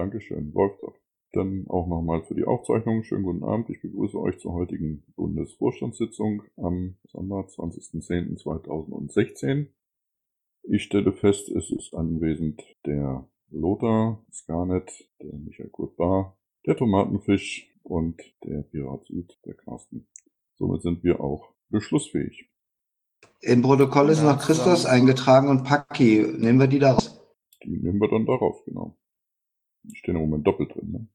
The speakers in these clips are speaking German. Dankeschön, läuft ab. Dann auch nochmal für die Aufzeichnung. Schönen guten Abend. Ich begrüße euch zur heutigen Bundesvorstandssitzung am 20.10.2016. Ich stelle fest, es ist anwesend der Lothar, Scarnet, der Michael Kurbar, der Tomatenfisch und der Pirat Süd, der Carsten. Somit sind wir auch beschlussfähig. Im Protokoll ist noch Christos eingetragen und Packi. Nehmen wir die da raus? Die nehmen wir dann darauf, genau. Die stehen im Moment doppelt drin, ne?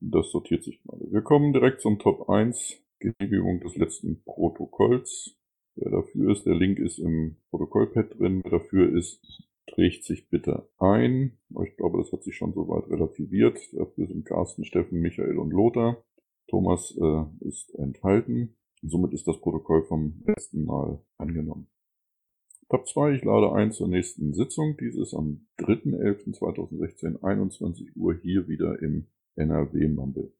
Das sortiert sich gerade. Wir kommen direkt zum Top 1, Genehmigung des letzten Protokolls. Wer dafür ist, der Link ist im Protokollpad drin. Wer dafür ist, trägt sich bitte ein. Ich glaube, das hat sich schon soweit relativiert. Dafür sind Carsten, Steffen, Michael und Lothar. Thomas ist enthalten. Und somit ist das Protokoll vom letzten Mal angenommen. Tab 2, ich lade ein zur nächsten Sitzung. Dies ist am 3.11.2016, 21 Uhr, hier wieder im NRW-Mumble.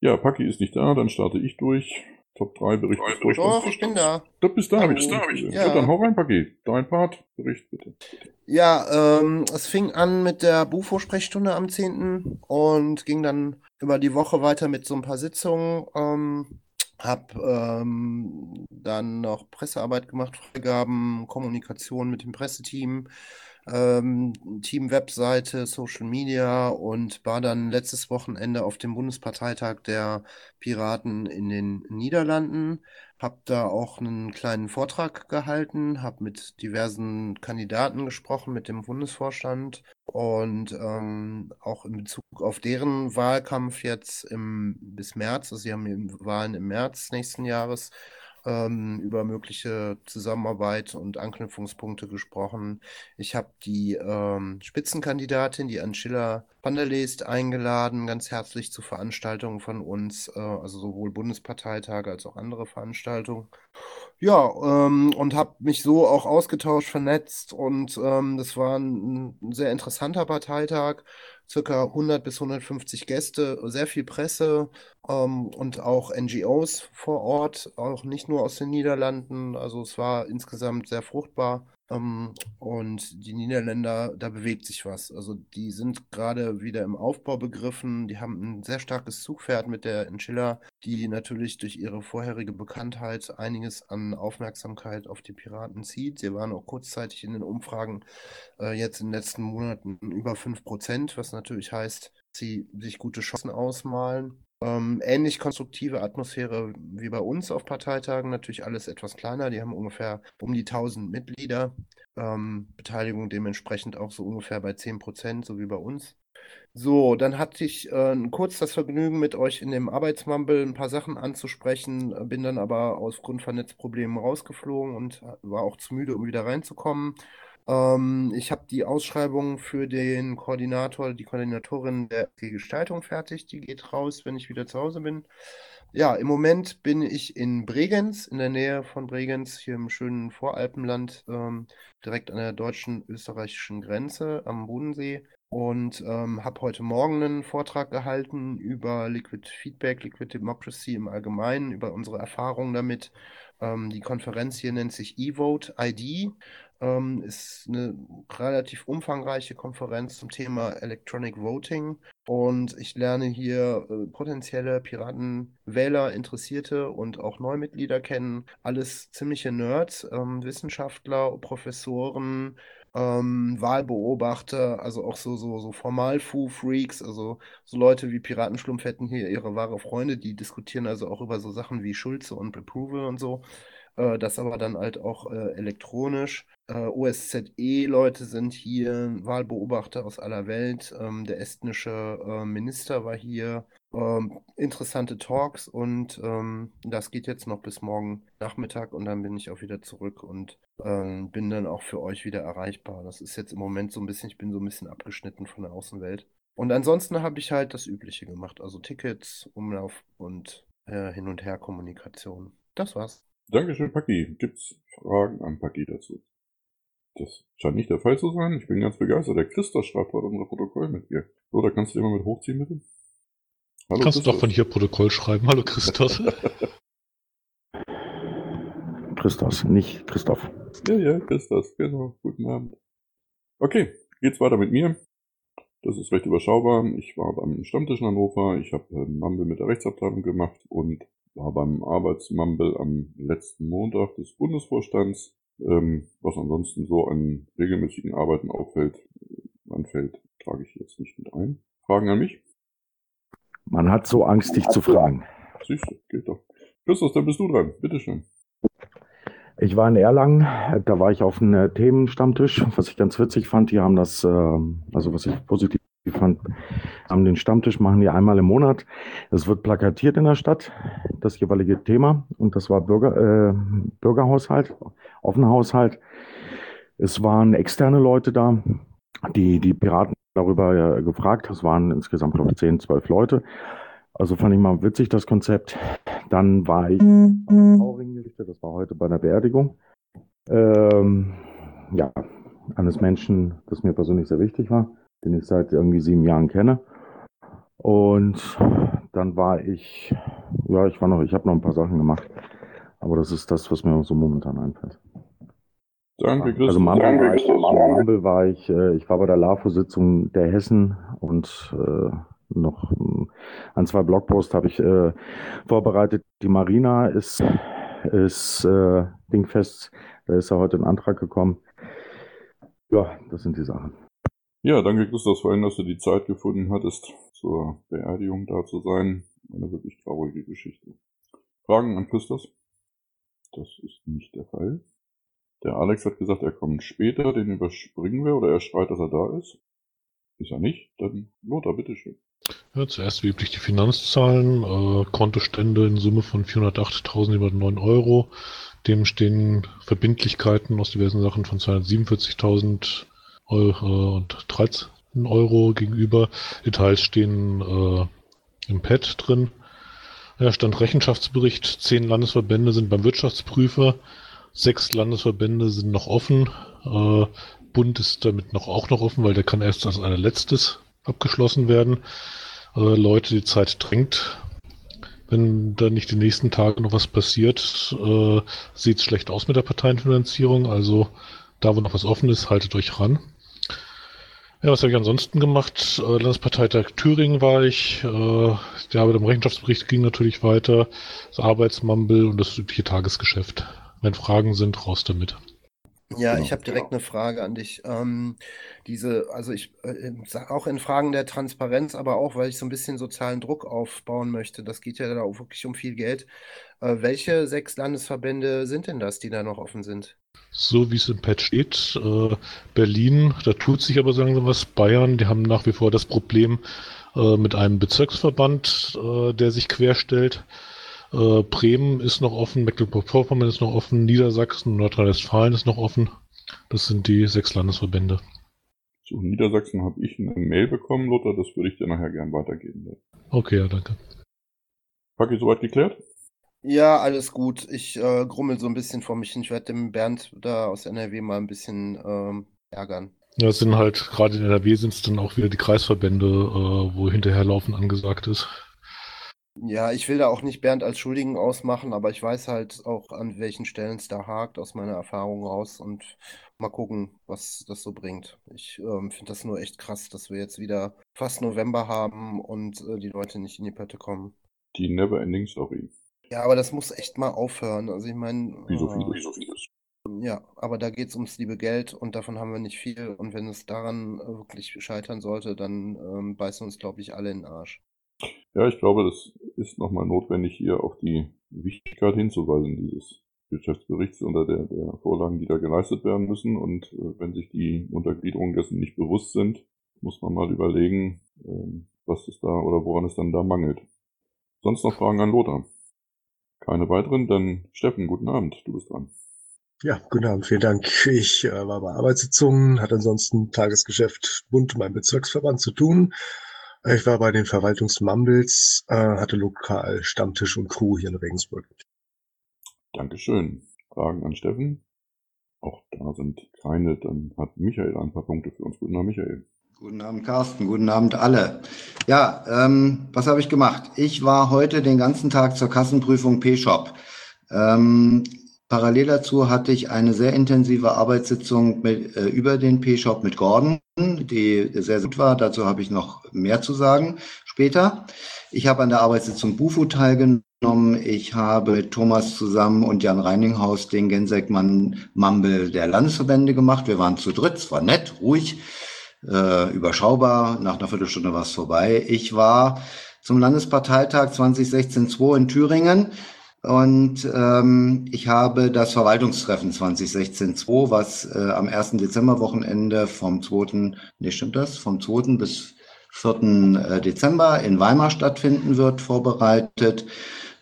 Ja, Packi ist nicht da, dann starte ich durch. Top 3, Bericht des Vorstands. Doch, ich bin da. Du bist da, habe ich gesehen. Ja, dann hau rein, Packi. Dein Part, Bericht bitte. Ja, es fing an mit der Bufo-Sprechstunde am 10. und ging dann über die Woche weiter mit so ein paar Sitzungen. Hab dann noch Pressearbeit gemacht, Freigaben, Kommunikation mit dem Presseteam, Team-Webseite, Social Media und war dann letztes Wochenende auf dem Bundesparteitag der Piraten in den Niederlanden. Hab da auch einen kleinen Vortrag gehalten, hab mit diversen Kandidaten gesprochen, mit dem Bundesvorstand und auch in Bezug auf deren Wahlkampf jetzt bis März, also sie haben Wahlen im März nächsten Jahres, über mögliche Zusammenarbeit und Anknüpfungspunkte gesprochen. Ich habe die Spitzenkandidatin, die Angela Panderley, eingeladen, ganz herzlich zu Veranstaltungen von uns, also sowohl Bundesparteitage als auch andere Veranstaltungen. Ja, und habe mich so auch ausgetauscht, vernetzt und das war ein sehr interessanter Parteitag. Circa 100 bis 150 Gäste, sehr viel Presse und auch NGOs vor Ort, auch nicht nur aus den Niederlanden. Also es war insgesamt sehr fruchtbar und die Niederländer, da bewegt sich was. Also die sind gerade wieder im Aufbau begriffen, die haben ein sehr starkes Zugpferd mit der Enchilla, die natürlich durch ihre vorherige Bekanntheit einiges an Aufmerksamkeit auf die Piraten zieht. Sie waren auch kurzzeitig in den Umfragen jetzt in den letzten Monaten über 5%, was natürlich heißt, sie sich gute Chancen ausmalen. Ähnlich konstruktive Atmosphäre wie bei uns auf Parteitagen, natürlich alles etwas kleiner, die haben ungefähr um die 1000 Mitglieder, Beteiligung dementsprechend auch so ungefähr bei 10%, so wie bei uns. So, dann hatte ich kurz das Vergnügen, mit euch in dem Arbeitsmumble ein paar Sachen anzusprechen, bin dann aber aufgrund von Netzproblemen rausgeflogen und war auch zu müde, um wieder reinzukommen. Ich habe die Ausschreibung für den Koordinator, die Koordinatorin der Gestaltung fertig. Die geht raus, wenn ich wieder zu Hause bin. Ja, im Moment bin ich in Bregenz, in der Nähe von Bregenz, hier im schönen Voralpenland, direkt an der deutschen-österreichischen Grenze am Bodensee. Und habe heute Morgen einen Vortrag gehalten über Liquid Feedback, Liquid Democracy im Allgemeinen, über unsere Erfahrungen damit. Die Konferenz hier nennt sich eVote ID. Ist eine relativ umfangreiche Konferenz zum Thema Electronic Voting und ich lerne hier potenzielle Piratenwähler, Interessierte und auch Neumitglieder kennen. Alles ziemliche Nerds, Wissenschaftler, Professoren, Wahlbeobachter, also auch so Formal-Fu-Freaks, also so Leute wie Piratenschlumpf hätten hier ihre wahre Freunde, die diskutieren also auch über so Sachen wie Schulze und Approval und so. Das aber dann halt auch elektronisch. OSZE-Leute sind hier, Wahlbeobachter aus aller Welt, der estnische Minister war hier, interessante Talks und das geht jetzt noch bis morgen Nachmittag und dann bin ich auch wieder zurück und bin dann auch für euch wieder erreichbar. Das ist jetzt im Moment so ein bisschen, ich bin so ein bisschen abgeschnitten von der Außenwelt. Und ansonsten habe ich halt das Übliche gemacht, also Tickets, Umlauf und Hin- und Her-Kommunikation. Das war's. Dankeschön, Packi. Gibt's Fragen an Packi dazu? Das scheint nicht der Fall zu sein. Ich bin ganz begeistert. Der Christos schreibt heute unser Protokoll mit dir. So, da kannst du immer mit hochziehen, bitte. Hallo, kannst Christos. Du doch von hier Protokoll schreiben. Hallo, Christos. Christos, nicht Christoph. Ja, Christos. Genau. Guten Abend. Okay, geht's weiter mit mir. Das ist recht überschaubar. Ich war beim Stammtisch in Hannover, ich habe Mumble mit der Rechtsabteilung gemacht und war beim Arbeitsmumble am letzten Montag des Bundesvorstands. Was ansonsten so an regelmäßigen Arbeiten anfällt, trage ich jetzt nicht mit ein. Fragen an mich? Man hat so Angst, dich zu fragen. Siehst du, geht doch. Christos, dann bist du dran. Bitteschön. Ich war in Erlangen, da war ich auf einem Themenstammtisch, was ich ganz witzig fand. Die haben das, also was ich positiv fand, haben den Stammtisch, machen die einmal im Monat. Es wird plakatiert in der Stadt, das jeweilige Thema. Und das war Bürgerhaushalt, Offenhaushalt. Es waren externe Leute da, die Piraten darüber gefragt. Das waren insgesamt, glaube ich, 10, 12 Leute. Also fand ich mal witzig, das Konzept. Dann war ich am Mauringerichter, das war heute bei einer Beerdigung. Ja, eines Menschen, das mir persönlich sehr wichtig war, den ich seit irgendwie 7 Jahren kenne. Und dann ich habe noch ein paar Sachen gemacht. Aber das ist das, was mir so momentan einfällt. Danke, Christoph. Also Mumble war ich war bei der LAFO-Sitzung der Hessen und noch an 2 Blogposts habe ich vorbereitet. Die Marina ist dingfest. Da ist ja heute ein Antrag gekommen. Ja, das sind die Sachen. Ja, danke Christoph, vor allem, dass du die Zeit gefunden hattest, zur Beerdigung da zu sein. Eine wirklich traurige Geschichte. Fragen an Christoph? Das ist nicht der Fall. Der Alex hat gesagt, er kommt später, den überspringen wir, oder er schreit, dass er da ist. Ist er nicht? Dann Lothar, bitteschön. Ja, zuerst wie üblich die Finanzzahlen, Kontostände in Summe von 408.009 Euro. Dem stehen Verbindlichkeiten aus diversen Sachen von 247.000 Euro und 13 Euro gegenüber. Details stehen im Pad drin. Ja, Stand Rechenschaftsbericht, 10 Landesverbände sind beim Wirtschaftsprüfer, 6 Landesverbände sind noch offen. Bund ist damit auch noch offen, weil der kann erst als allerletztes abgeschlossen werden. Leute, die Zeit drängt. Wenn da nicht die nächsten Tage noch was passiert, sieht es schlecht aus mit der Parteienfinanzierung. Also da, wo noch was offen ist, haltet euch ran. Ja, was habe ich ansonsten gemacht? Landesparteitag Thüringen war ich. Die Arbeit am Rechenschaftsbericht ging natürlich weiter. Das Arbeitsmumble und das übliche Tagesgeschäft. Wenn Fragen sind, raus damit. Ja, ich habe direkt eine Frage an dich. Ich sage auch in Fragen der Transparenz, aber auch, weil ich so ein bisschen sozialen Druck aufbauen möchte. Das geht ja da auch wirklich um viel Geld. Welche 6 Landesverbände sind denn das, die da noch offen sind? So wie es im Pad steht, Berlin, da tut sich aber so langsam was. Bayern, die haben nach wie vor das Problem mit einem Bezirksverband, der sich querstellt. Bremen ist noch offen, Mecklenburg-Vorpommern ist noch offen, Niedersachsen und Nordrhein-Westfalen ist noch offen. Das sind die 6 Landesverbände. Zu Niedersachsen habe ich eine Mail bekommen, Lothar, das würde ich dir nachher gern weitergeben. Okay, ja, danke. Packi, soweit geklärt? Ja, alles gut. Ich grummel so ein bisschen vor mich hin. Ich werde dem Bernd da aus NRW mal ein bisschen ärgern. Ja, es sind halt, gerade in NRW sind es dann auch wieder die Kreisverbände, wo hinterherlaufen angesagt ist. Ja, ich will da auch nicht Bernd als Schuldigen ausmachen, aber ich weiß halt auch, an welchen Stellen es da hakt, aus meiner Erfahrung raus, und mal gucken, was das so bringt. Ich finde das nur echt krass, dass wir jetzt wieder fast November haben und die Leute nicht in die Pötte kommen. Die Neverending Story. Ja, aber das muss echt mal aufhören. Also ich meine... Wie so vieles. Ja, aber da geht es ums liebe Geld und davon haben wir nicht viel, und wenn es daran wirklich scheitern sollte, dann beißen uns, glaube ich, alle in den Arsch. Ja, ich glaube, das ist nochmal notwendig, hier auf die Wichtigkeit hinzuweisen, dieses Wirtschaftsberichts oder der Vorlagen, die da geleistet werden müssen. Und wenn sich die Untergliederungen dessen nicht bewusst sind, muss man mal überlegen, was es da oder woran es dann da mangelt. Sonst noch Fragen an Lothar? Keine weiteren, dann Steffen, guten Abend, du bist dran. Ja, guten Abend, vielen Dank. Ich war bei Arbeitssitzungen, hatte ansonsten Tagesgeschäft Bund, meinem Bezirksverband, zu tun. Ich war bei den Verwaltungsmumbles, hatte lokal Stammtisch und Crew hier in Regensburg. Dankeschön. Fragen an Steffen? Auch da sind keine. Dann hat Michael ein paar Punkte für uns. Guten Abend, Michael. Guten Abend, Carsten. Guten Abend, alle. Ja, was habe ich gemacht? Ich war heute den ganzen Tag zur Kassenprüfung P-Shop. Parallel dazu hatte ich eine sehr intensive Arbeitssitzung mit, über den P-Shop mit Gordon, die sehr, sehr gut war. Dazu habe ich noch mehr zu sagen später. Ich habe an der Arbeitssitzung Bufo teilgenommen. Ich habe mit Thomas zusammen und Jan Reininghaus den Genseckmann-Mumble der Landesverbände gemacht. Wir waren zu dritt, es war nett, ruhig, überschaubar. Nach einer Viertelstunde war es vorbei. Ich war zum Landesparteitag 2016-2 in Thüringen. Und ich habe das Verwaltungstreffen 2016-2, was am 1. Dezember-Wochenende vom 2. bis 4. Dezember in Weimar stattfinden wird, vorbereitet.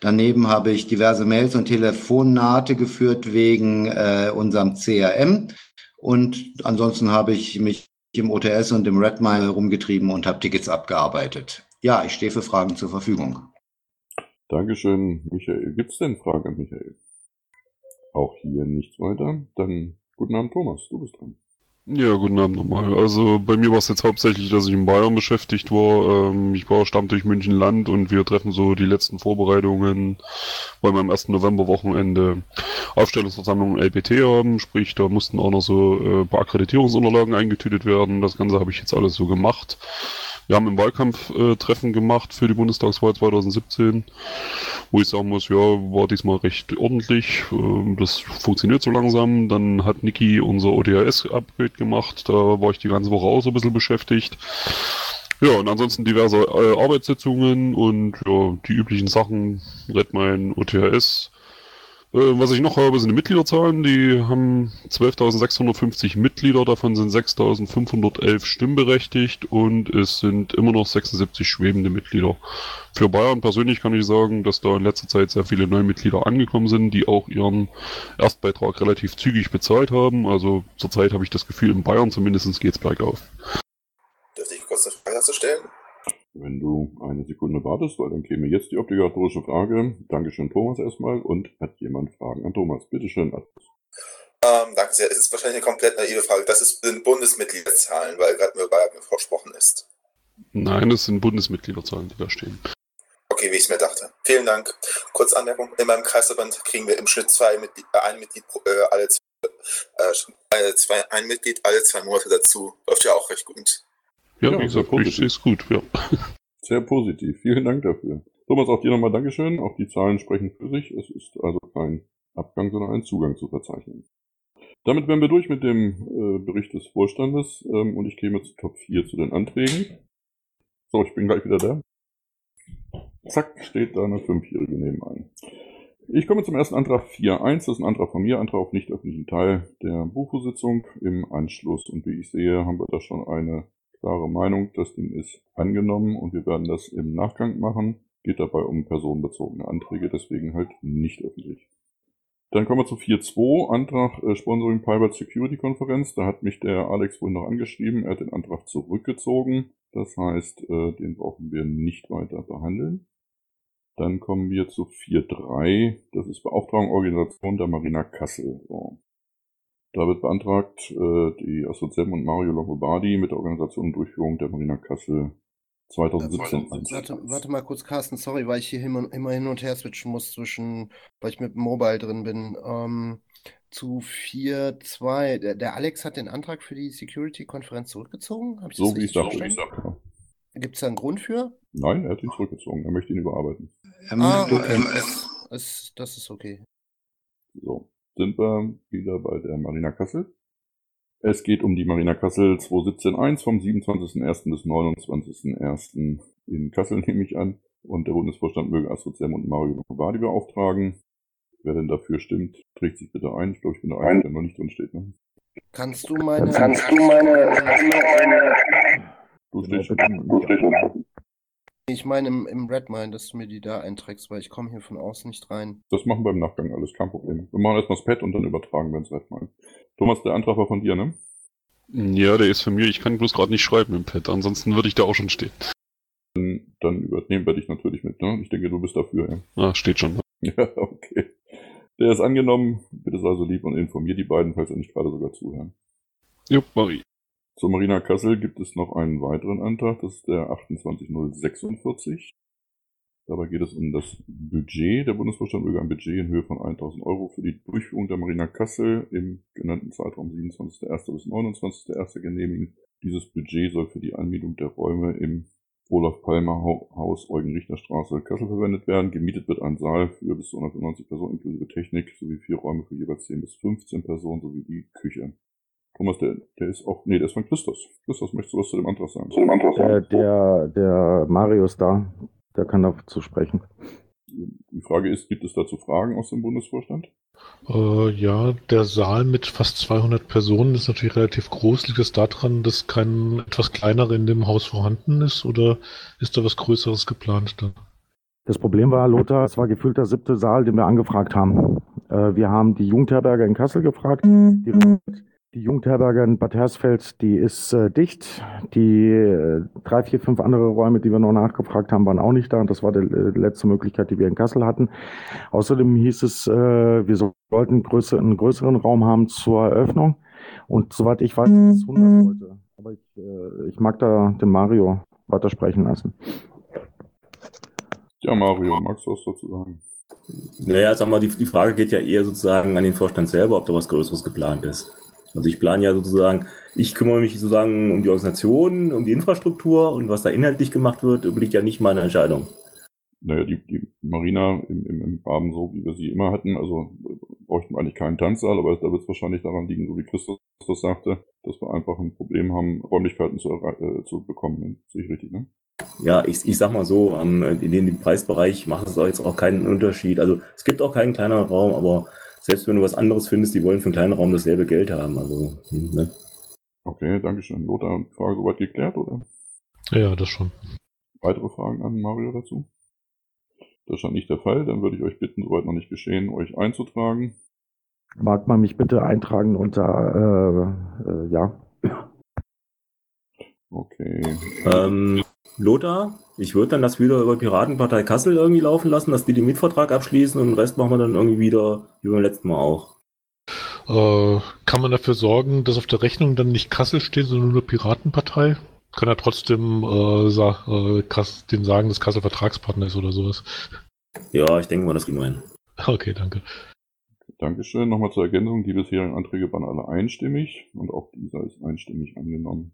Daneben habe ich diverse Mails und Telefonate geführt wegen unserem CRM. Und ansonsten habe ich mich im OTHS und im Redmine rumgetrieben und habe Tickets abgearbeitet. Ja, ich stehe für Fragen zur Verfügung. Dankeschön, Michael. Gibt's denn Fragen an Michael? Auch hier nichts weiter. Dann guten Abend, Thomas. Du bist dran. Ja, guten Abend nochmal. Also bei mir war es jetzt hauptsächlich, dass ich in Bayern beschäftigt war. Ich war Stammtisch München-Land und wir treffen so die letzten Vorbereitungen, weil wir am 1. November-Wochenende Aufstellungsversammlung LPT haben. Sprich, da mussten auch noch so ein paar Akkreditierungsunterlagen eingetütet werden. Das Ganze habe ich jetzt alles so gemacht. Wir haben ein Wahlkampftreffen gemacht für die Bundestagswahl 2017, wo ich sagen muss, ja, war diesmal recht ordentlich, das funktioniert so langsam. Dann hat Niki unser OTHS-Upgrade gemacht, da war ich die ganze Woche auch so ein bisschen beschäftigt. Ja, und ansonsten diverse Arbeitssitzungen und ja, die üblichen Sachen, Redmine, OTHS. Was ich noch habe, sind die Mitgliederzahlen. Die haben 12.650 Mitglieder, davon sind 6.511 stimmberechtigt und es sind immer noch 76 schwebende Mitglieder. Für Bayern persönlich kann ich sagen, dass da in letzter Zeit sehr viele neue Mitglieder angekommen sind, die auch ihren Erstbeitrag relativ zügig bezahlt haben. Also zurzeit habe ich das Gefühl, in Bayern zumindest geht's bergauf. Darf ich kurz eine Frage zu stellen? Wenn du eine Sekunde wartest, weil dann käme jetzt die obligatorische Frage. Dankeschön, Thomas, erstmal. Und hat jemand Fragen an Thomas? Bitteschön, Alex. Danke sehr. Es ist wahrscheinlich eine komplett naive Frage. Das sind Bundesmitgliederzahlen, weil gerade mir Bayern versprochen ist. Nein, das sind Bundesmitgliederzahlen, die da stehen. Okay, wie ich es mir dachte. Vielen Dank. Kurze Anmerkung. In meinem Kreisverband kriegen wir im Schnitt ein Mitglied alle 2 Monate dazu. Läuft ja auch recht gut. Ja, wie gesagt, ist gut, ja. Sehr positiv, vielen Dank dafür. Thomas, auch dir nochmal Dankeschön. Auch die Zahlen sprechen für sich. Es ist also kein Abgang, sondern ein Zugang zu verzeichnen. Damit wären wir durch mit dem Bericht des Vorstandes und ich käme zu Top 4 zu den Anträgen. So, ich bin gleich wieder da. Zack, steht da eine 5-Jährige nebenan. Ich komme zum ersten Antrag 4.1, das ist ein Antrag von mir, Antrag auf nicht öffentlichen Teil der Bufo-Sitzung im Anschluss. Und wie ich sehe, haben wir da schon eine klare Meinung, das Ding ist angenommen und wir werden das im Nachgang machen. Geht dabei um personenbezogene Anträge, deswegen halt nicht öffentlich. Dann kommen wir zu 4.2, Antrag Sponsoring Pirate Security Konferenz. Da hat mich der Alex vorhin noch angeschrieben, er hat den Antrag zurückgezogen. Das heißt, den brauchen wir nicht weiter behandeln. Dann kommen wir zu 4.3, das ist Beauftragung Organisation der Marina Kassel. So. Da wird beantragt, die Assozem und Mario Longobardi mit der Organisation und Durchführung der Marina Kassel 2017. Warte mal kurz, Carsten, sorry, weil ich hier immer hin und her switchen muss, weil ich mit dem Mobile drin bin. Zu 4.2, der Alex hat den Antrag für die Security-Konferenz zurückgezogen? Hab ich so, wie ich dachte. Gibt es da einen Grund für? Nein, er hat ihn zurückgezogen, er möchte ihn überarbeiten. Das ist okay. So. Sind wir wieder bei der Marina Kassel. Es geht um die Marina Kassel 217.1 vom 27.01. bis 29.01. in Kassel, nehme ich an. Und der Bundesvorstand möge Assozem und Mario Kubadi beauftragen. Wer denn dafür stimmt, trägt sich bitte ein. Ich glaube, ich bin der Einzige, der noch nicht drin steht. Ne? Du stehst schon drin. Ich meine im Redmine, dass du mir die da einträgst, weil ich komme hier von außen nicht rein. Das machen wir im Nachgang alles, kein Problem. Wir machen erstmal das Pad und dann übertragen wir ins Redmine. Thomas, der Antrag war von dir, ne? Ja, der ist von mir. Ich kann bloß gerade nicht schreiben im Pad, ansonsten würde ich da auch schon stehen. Dann übernehmen wir dich natürlich mit, ne? Ich denke, du bist dafür, ja. Ah, steht schon. Ja, okay. Der ist angenommen. Bitte sei so lieb und informier die beiden, falls sie nicht gerade sogar zuhören. Jupp, Marie. Zur Marina Kassel gibt es noch einen weiteren Antrag, das ist der 28.046. Dabei geht es um das Budget. Der Bundesvorstand will ein Budget in Höhe von 1.000 Euro für die Durchführung der Marina Kassel im genannten Zeitraum 27.01. bis 29.01. genehmigen. Dieses Budget soll für die Anmietung der Räume im Olaf-Palmer-Haus, Eugen-Richter-Straße, Kassel verwendet werden. Gemietet wird ein Saal für bis zu 195 Personen inklusive Technik sowie 4 Räume für jeweils 10 bis 15 Personen sowie die Küche. Thomas, der ist von Christos. Christos, möchtest du was zu dem Antrag sagen? Der Mario ist da, der kann dazu sprechen. Die Frage ist, gibt es dazu Fragen aus dem Bundesvorstand? Ja, der Saal mit fast 200 Personen ist natürlich relativ groß. Liegt es daran, dass kein etwas kleinerer in dem Haus vorhanden ist oder ist da was Größeres geplant dann? Das Problem war, Lothar, es war gefühlt der 7. Saal, den wir angefragt haben. Wir haben die Jugendherberge in Kassel gefragt. Die Jugendherberge in Bad Hersfeld, die ist dicht. Die 3, 4, 5 andere Räume, die wir noch nachgefragt haben, waren auch nicht da. Und das war die letzte Möglichkeit, die wir in Kassel hatten. Außerdem hieß es, wir sollten einen größeren Raum haben zur Eröffnung. Und soweit ich weiß, sind es 100 Leute. Aber ich mag da den Mario weitersprechen lassen. Ja, Mario, magst du was dazu sagen? Naja, sag mal, die Frage geht ja eher sozusagen an den Vorstand selber, ob da was Größeres geplant ist. Also ich plane ja sozusagen, ich kümmere mich sozusagen um die Organisation, um die Infrastruktur und was da inhaltlich gemacht wird, obliegt ja nicht meine Entscheidung. Naja, die Marina im Rahmen so, wie wir sie immer hatten, also bräuchten wir eigentlich keinen Tanzsaal, aber da wird es wahrscheinlich daran liegen, so wie Christus das sagte, dass wir einfach ein Problem haben, Räumlichkeiten zu bekommen. Sehe ich richtig, ne? Ja, ich sag mal so, in dem Preisbereich macht es jetzt auch keinen Unterschied. Also es gibt auch keinen kleineren Raum, aber selbst wenn du was anderes findest, die wollen für einen kleinen Raum dasselbe Geld haben. Also, ne? Okay, danke schön. Lothar, Frage soweit geklärt, oder? Ja, das schon. Weitere Fragen an Mario dazu? Das scheint nicht der Fall. Dann würde ich euch bitten, soweit noch nicht geschehen, euch einzutragen. Mag man mich bitte eintragen unter, ja. Okay. Lothar, ich würde dann das wieder über Piratenpartei Kassel irgendwie laufen lassen, dass die den Mietvertrag abschließen und den Rest machen wir dann irgendwie wieder, wie beim letzten Mal auch. Kann man dafür sorgen, dass auf der Rechnung dann nicht Kassel steht, sondern nur Piratenpartei? Kann er trotzdem dem sagen, dass Kassel Vertragspartner ist oder sowas? Ja, ich denke mal, das kriegen wir hin. Okay, danke. Dankeschön. Nochmal zur Ergänzung, die bisherigen Anträge waren alle einstimmig und auch dieser ist einstimmig angenommen.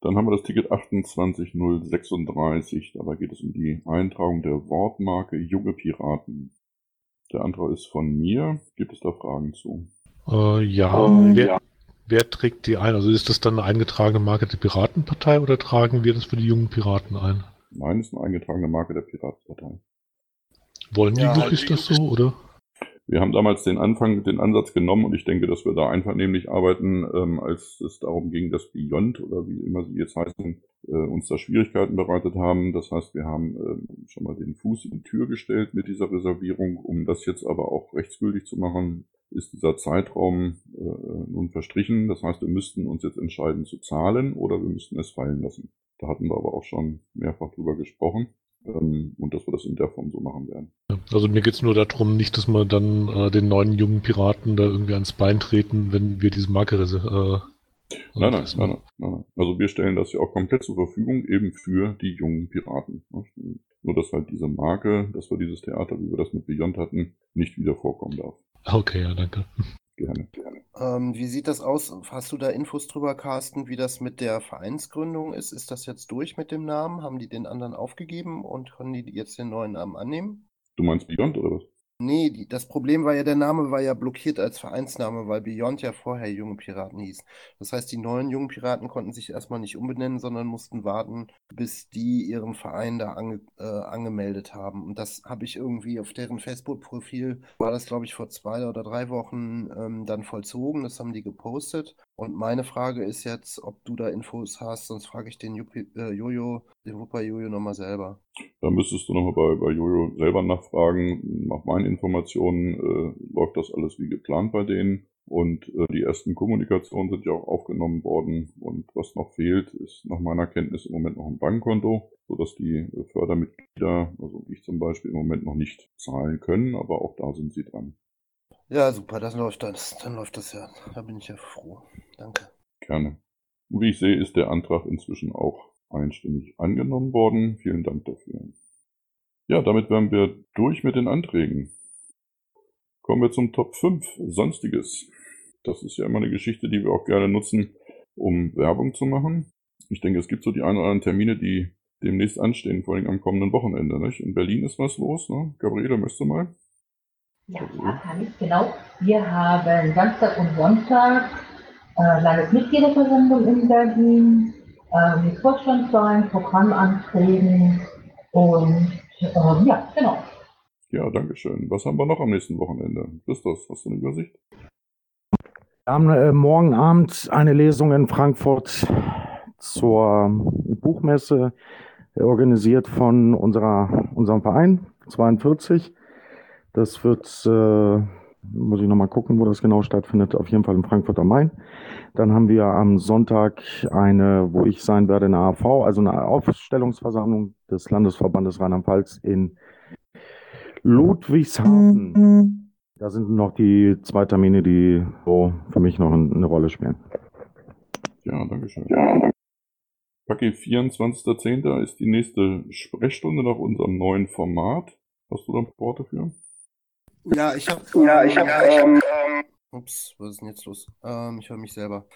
Dann haben wir das Ticket 28036. Dabei geht es um die Eintragung der Wortmarke Junge Piraten. Der Antrag ist von mir. Gibt es da Fragen zu? Wer trägt die ein? Also ist das dann eine eingetragene Marke der Piratenpartei oder tragen wir das für die jungen Piraten ein? Nein, es ist eine eingetragene Marke der Piratenpartei. Wollen die wirklich das so, oder? Wir haben damals den Ansatz genommen und ich denke, dass wir da einvernehmlich arbeiten, als es darum ging, dass Beyond oder wie immer sie jetzt heißen, uns da Schwierigkeiten bereitet haben. Das heißt, wir haben schon mal den Fuß in die Tür gestellt mit dieser Reservierung. Um das jetzt aber auch rechtsgültig zu machen, ist dieser Zeitraum nun verstrichen. Das heißt, wir müssten uns jetzt entscheiden zu zahlen oder wir müssten es fallen lassen. Da hatten wir aber auch schon mehrfach drüber gesprochen. Und dass wir das in der Form so machen werden. Also mir geht es nur darum, nicht, dass wir dann den neuen jungen Piraten da irgendwie ans Bein treten, wenn wir diese Marke... Nein. Also wir stellen das ja auch komplett zur Verfügung, eben für die jungen Piraten. Nur, dass halt diese Marke, dass wir dieses Theater, wie wir das mit Beyond hatten, nicht wieder vorkommen darf. Okay, ja, danke. Gerne. Wie sieht das aus? Hast du da Infos drüber, Carsten, wie das mit der Vereinsgründung ist? Ist das jetzt durch mit dem Namen? Haben die den anderen aufgegeben und können die jetzt den neuen Namen annehmen? Du meinst Beyond oder was? Nee, das Problem war ja, der Name war ja blockiert als Vereinsname, weil Beyond ja vorher Junge Piraten hieß. Das heißt, die neuen Jungen Piraten konnten sich erstmal nicht umbenennen, sondern mussten warten, bis die ihren Verein da angemeldet haben. Und das habe ich irgendwie auf deren Facebook-Profil, war das glaube ich vor 2 oder 3 Wochen dann vollzogen, das haben die gepostet. Und meine Frage ist jetzt, ob du da Infos hast, sonst frage ich den Wupper Jojo nochmal selber. Da müsstest du nochmal bei Jojo selber nachfragen. Nach meinen Informationen läuft das alles wie geplant bei denen. Und die ersten Kommunikationen sind ja auch aufgenommen worden. Und was noch fehlt, ist nach meiner Kenntnis im Moment noch ein Bankkonto, sodass die Fördermitglieder, also ich zum Beispiel, im Moment noch nicht zahlen können. Aber auch da sind sie dran. Ja, super, dann läuft das ja. Da bin ich ja froh. Danke. Gerne. Und wie ich sehe, ist der Antrag inzwischen auch einstimmig angenommen worden. Vielen Dank dafür. Ja, damit wären wir durch mit den Anträgen. Kommen wir zum Top 5, Sonstiges. Das ist ja immer eine Geschichte, die wir auch gerne nutzen, um Werbung zu machen. Ich denke, es gibt so die ein oder anderen Termine, die demnächst anstehen, vor allem am kommenden Wochenende. Nicht? In Berlin ist was los, ne? Gabriele, möchtest du mal? Ja, kann ich, genau. Wir haben Samstag und Sonntag Landesmitgliederversammlung in Berlin, mit Vorstandswahlen, Programmanträgen und ja, genau. Ja, danke schön. Was haben wir noch am nächsten Wochenende? Christos, hast du eine Übersicht? Wir haben morgen Abend eine Lesung in Frankfurt zur Buchmesse, organisiert von unserem Verein 42. Das wird, muss ich nochmal gucken, wo das genau stattfindet, auf jeden Fall in Frankfurt am Main. Dann haben wir am Sonntag eine, wo ich sein werde, eine AV, also eine Aufstellungsversammlung des Landesverbandes Rheinland-Pfalz in Ludwigshafen. Da sind noch die zwei Termine, die so für mich noch eine Rolle spielen. Ja, danke schön. Ja. Packi, 24.10. ist die nächste Sprechstunde nach unserem neuen Format. Hast du da ein paar Worte für? Ja, ups, was ist denn jetzt los? Ich höre mich selber.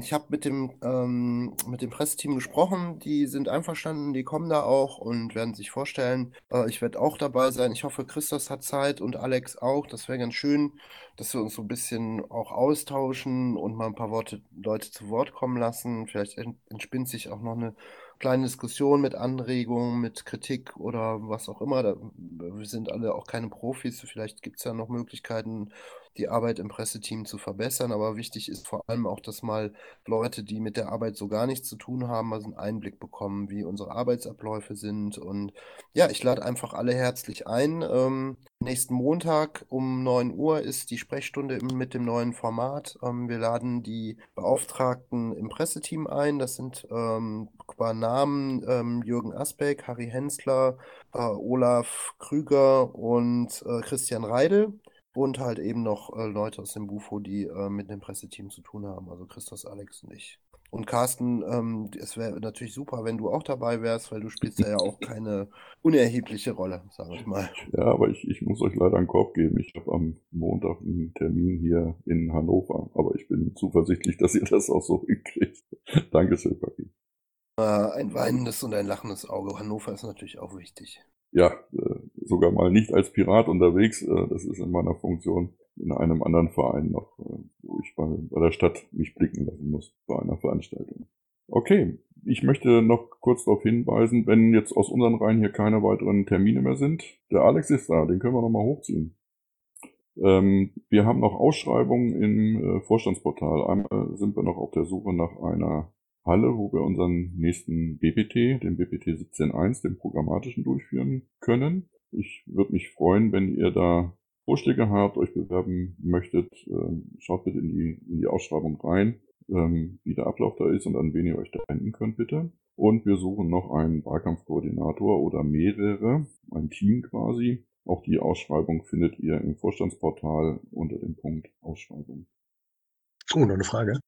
Ich habe mit dem Presseteam gesprochen, die sind einverstanden, die kommen da auch und werden sich vorstellen. Ich werde auch dabei sein. Ich hoffe, Christos hat Zeit und Alex auch. Das wäre ganz schön, dass wir uns so ein bisschen auch austauschen und mal ein paar Leute zu Wort kommen lassen. Vielleicht entspinnt sich auch noch eine kleine Diskussion mit Anregungen, mit Kritik oder was auch immer. Wir sind alle auch keine Profis. Vielleicht gibt es ja noch Möglichkeiten, die Arbeit im Presseteam zu verbessern. Aber wichtig ist vor allem auch, dass mal Leute, die mit der Arbeit so gar nichts zu tun haben, mal so einen Einblick bekommen, wie unsere Arbeitsabläufe sind. Und ja, ich lade einfach alle herzlich ein. Nächsten Montag um 9 Uhr ist die Sprechstunde mit dem neuen Format. Wir laden die Beauftragten im Presseteam ein. Das sind qua Namen Jürgen Asbeck, Harry Hensler, Olaf Krüger und Christian Reidel und halt eben noch Leute aus dem Bufo, die mit dem Presseteam zu tun haben, also Christos, Alex und ich. Und Carsten, es wäre natürlich super, wenn du auch dabei wärst, weil du spielst ja auch keine unerhebliche Rolle, sage ich mal. Ja, aber ich muss euch leider einen Korb geben. Ich habe am Montag einen Termin hier in Hannover, aber ich bin zuversichtlich, dass ihr das auch so hinkriegt. Dankeschön, Packi. Ein weinendes und ein lachendes Auge. Hannover ist natürlich auch wichtig. Ja, sogar mal nicht als Pirat unterwegs. Das ist in meiner Funktion in einem anderen Verein noch, wo ich bei der Stadt mich blicken lassen muss bei einer Veranstaltung. Okay, ich möchte noch kurz darauf hinweisen, wenn jetzt aus unseren Reihen hier keine weiteren Termine mehr sind. Der Alex ist da, den können wir nochmal hochziehen. Wir haben noch Ausschreibungen im Vorstandsportal. Einmal sind wir noch auf der Suche nach einer Halle, wo wir unseren nächsten BPT, den BPT 17.1, den programmatischen, durchführen können. Ich würde mich freuen, wenn ihr da Vorschläge habt, euch bewerben möchtet. Schaut bitte in die Ausschreibung rein, wie der Ablauf da ist und an wen ihr euch da wenden könnt, bitte. Und wir suchen noch einen Wahlkampfkoordinator oder mehrere, ein Team quasi. Auch die Ausschreibung findet ihr im Vorstandsportal unter dem Punkt Ausschreibung. Oh, noch eine Frage.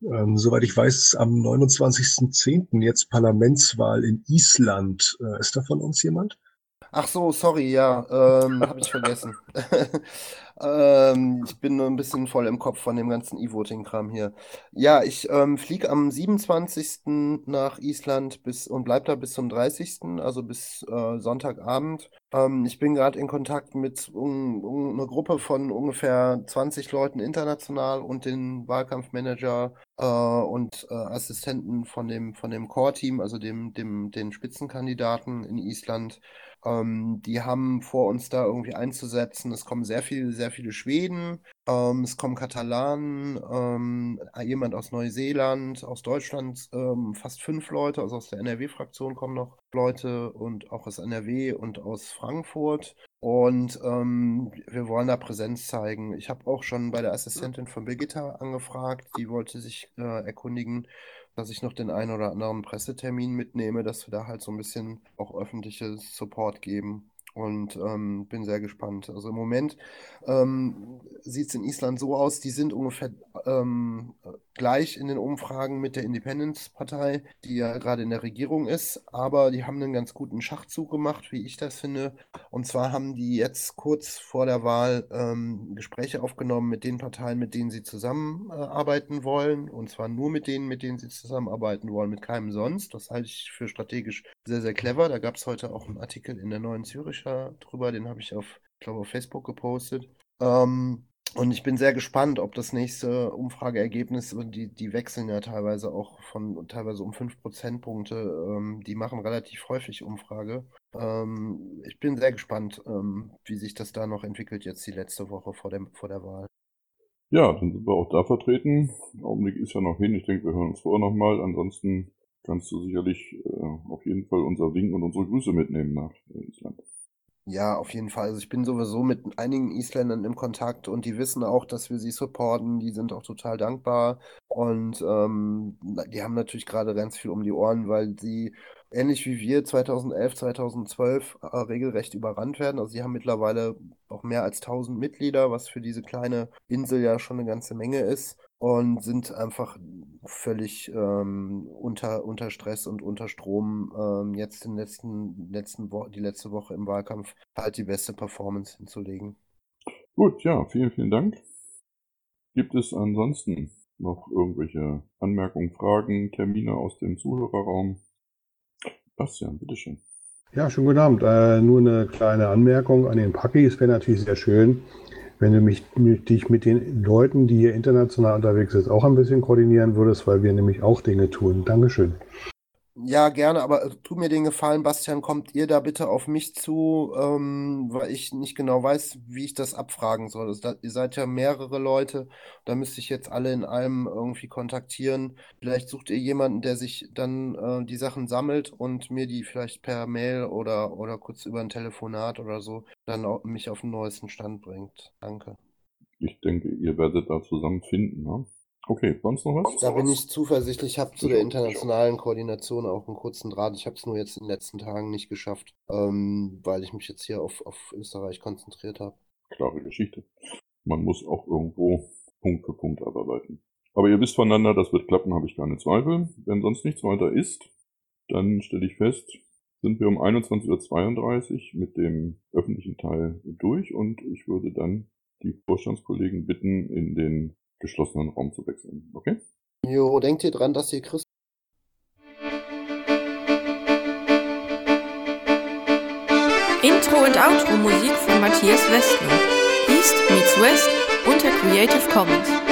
Soweit ich weiß, ist am 29.10. jetzt Parlamentswahl in Island. Ist da von uns jemand? Ach so, sorry, ja, habe ich vergessen. Ich bin nur ein bisschen voll im Kopf von dem ganzen E-Voting-Kram hier. Ja, ich fliege am 27. nach Island und bleib da bis zum 30., also bis Sonntagabend. Ich bin gerade in Kontakt mit einer Gruppe von ungefähr 20 Leuten international und den Wahlkampfmanager und Assistenten von dem Core-Team, also den Spitzenkandidaten in Island. Die haben vor, uns da irgendwie einzusetzen. Es kommen sehr viele Schweden, es kommen Katalanen, jemand aus Neuseeland, aus Deutschland, fast 5 Leute, also aus der NRW-Fraktion kommen noch Leute und auch aus NRW und aus Frankfurt. Und wir wollen da Präsenz zeigen. Ich habe auch schon bei der Assistentin von Birgitta angefragt, die wollte sich erkundigen, dass ich noch den einen oder anderen Pressetermin mitnehme, dass wir da halt so ein bisschen auch öffentliches Support geben. Und bin sehr gespannt. Also im Moment sieht es in Island so aus, die sind ungefähr gleich in den Umfragen mit der Independence-Partei, die ja gerade in der Regierung ist. Aber die haben einen ganz guten Schachzug gemacht, wie ich das finde. Und zwar haben die jetzt kurz vor der Wahl Gespräche aufgenommen mit den Parteien, mit denen sie zusammenarbeiten wollen. Und zwar nur mit denen sie zusammenarbeiten wollen, mit keinem sonst. Das halte ich für strategisch sehr, sehr clever. Da gab es heute auch einen Artikel in der Neuen Züricher drüber, den habe ich auf Facebook gepostet. Und ich bin sehr gespannt, ob das nächste Umfrageergebnis, die wechseln ja teilweise auch teilweise um 5 Prozentpunkte, die machen relativ häufig Umfrage. Ich bin sehr gespannt, wie sich das da noch entwickelt, jetzt die letzte Woche vor der Wahl. Ja, dann sind wir auch da vertreten. Im Augenblick ist ja noch hin. Ich denke, wir hören uns vorher nochmal. Ansonsten kannst du sicherlich auf jeden Fall unser Wink und unsere Grüße mitnehmen nach Island. Ja, auf jeden Fall. Also ich bin sowieso mit einigen Isländern im Kontakt und die wissen auch, dass wir sie supporten. Die sind auch total dankbar und die haben natürlich gerade ganz viel um die Ohren, weil sie ähnlich wie wir 2011, 2012 regelrecht überrannt werden. Also sie haben mittlerweile auch mehr als 1000 Mitglieder, was für diese kleine Insel ja schon eine ganze Menge ist. Und sind einfach völlig unter Stress und unter Strom. Jetzt die letzte Woche im Wahlkampf halt die beste Performance hinzulegen. Gut, ja, vielen, vielen Dank. Gibt es ansonsten noch irgendwelche Anmerkungen, Fragen, Termine aus dem Zuhörerraum? Bastian, bitteschön. Ja, schönen guten Abend. Nur eine kleine Anmerkung an den Packi. Es wäre natürlich sehr schön, wenn du dich mit den Leuten, die hier international unterwegs sind, auch ein bisschen koordinieren würdest, weil wir nämlich auch Dinge tun. Dankeschön. Ja, gerne, aber tu mir den Gefallen, Bastian, kommt ihr da bitte auf mich zu, weil ich nicht genau weiß, wie ich das abfragen soll. Also ihr seid ja mehrere Leute, da müsste ich jetzt alle in allem irgendwie kontaktieren. Vielleicht sucht ihr jemanden, der sich dann die Sachen sammelt und mir die vielleicht per Mail oder kurz über ein Telefonat oder so dann auch mich auf den neuesten Stand bringt. Danke. Ich denke, ihr werdet da zusammenfinden, ne? Okay, sonst noch was? Da bin ich zuversichtlich. Ich habe zu der internationalen Koordination auch einen kurzen Draht. Ich habe es nur jetzt in den letzten Tagen nicht geschafft, weil ich mich jetzt hier auf Österreich konzentriert habe. Klare Geschichte. Man muss auch irgendwo Punkt für Punkt abarbeiten. Aber ihr wisst voneinander, das wird klappen, habe ich keine Zweifel. Wenn sonst nichts weiter ist, dann stelle ich fest, sind wir um 21.32 Uhr mit dem öffentlichen Teil durch und ich würde dann die Vorstandskollegen bitten, in den geschlossenen Raum zu wechseln, okay? Jo, denkt ihr dran, dass ihr Christus... Intro und Outro Musik von Matthias Westner. East meets West unter Creative Commons.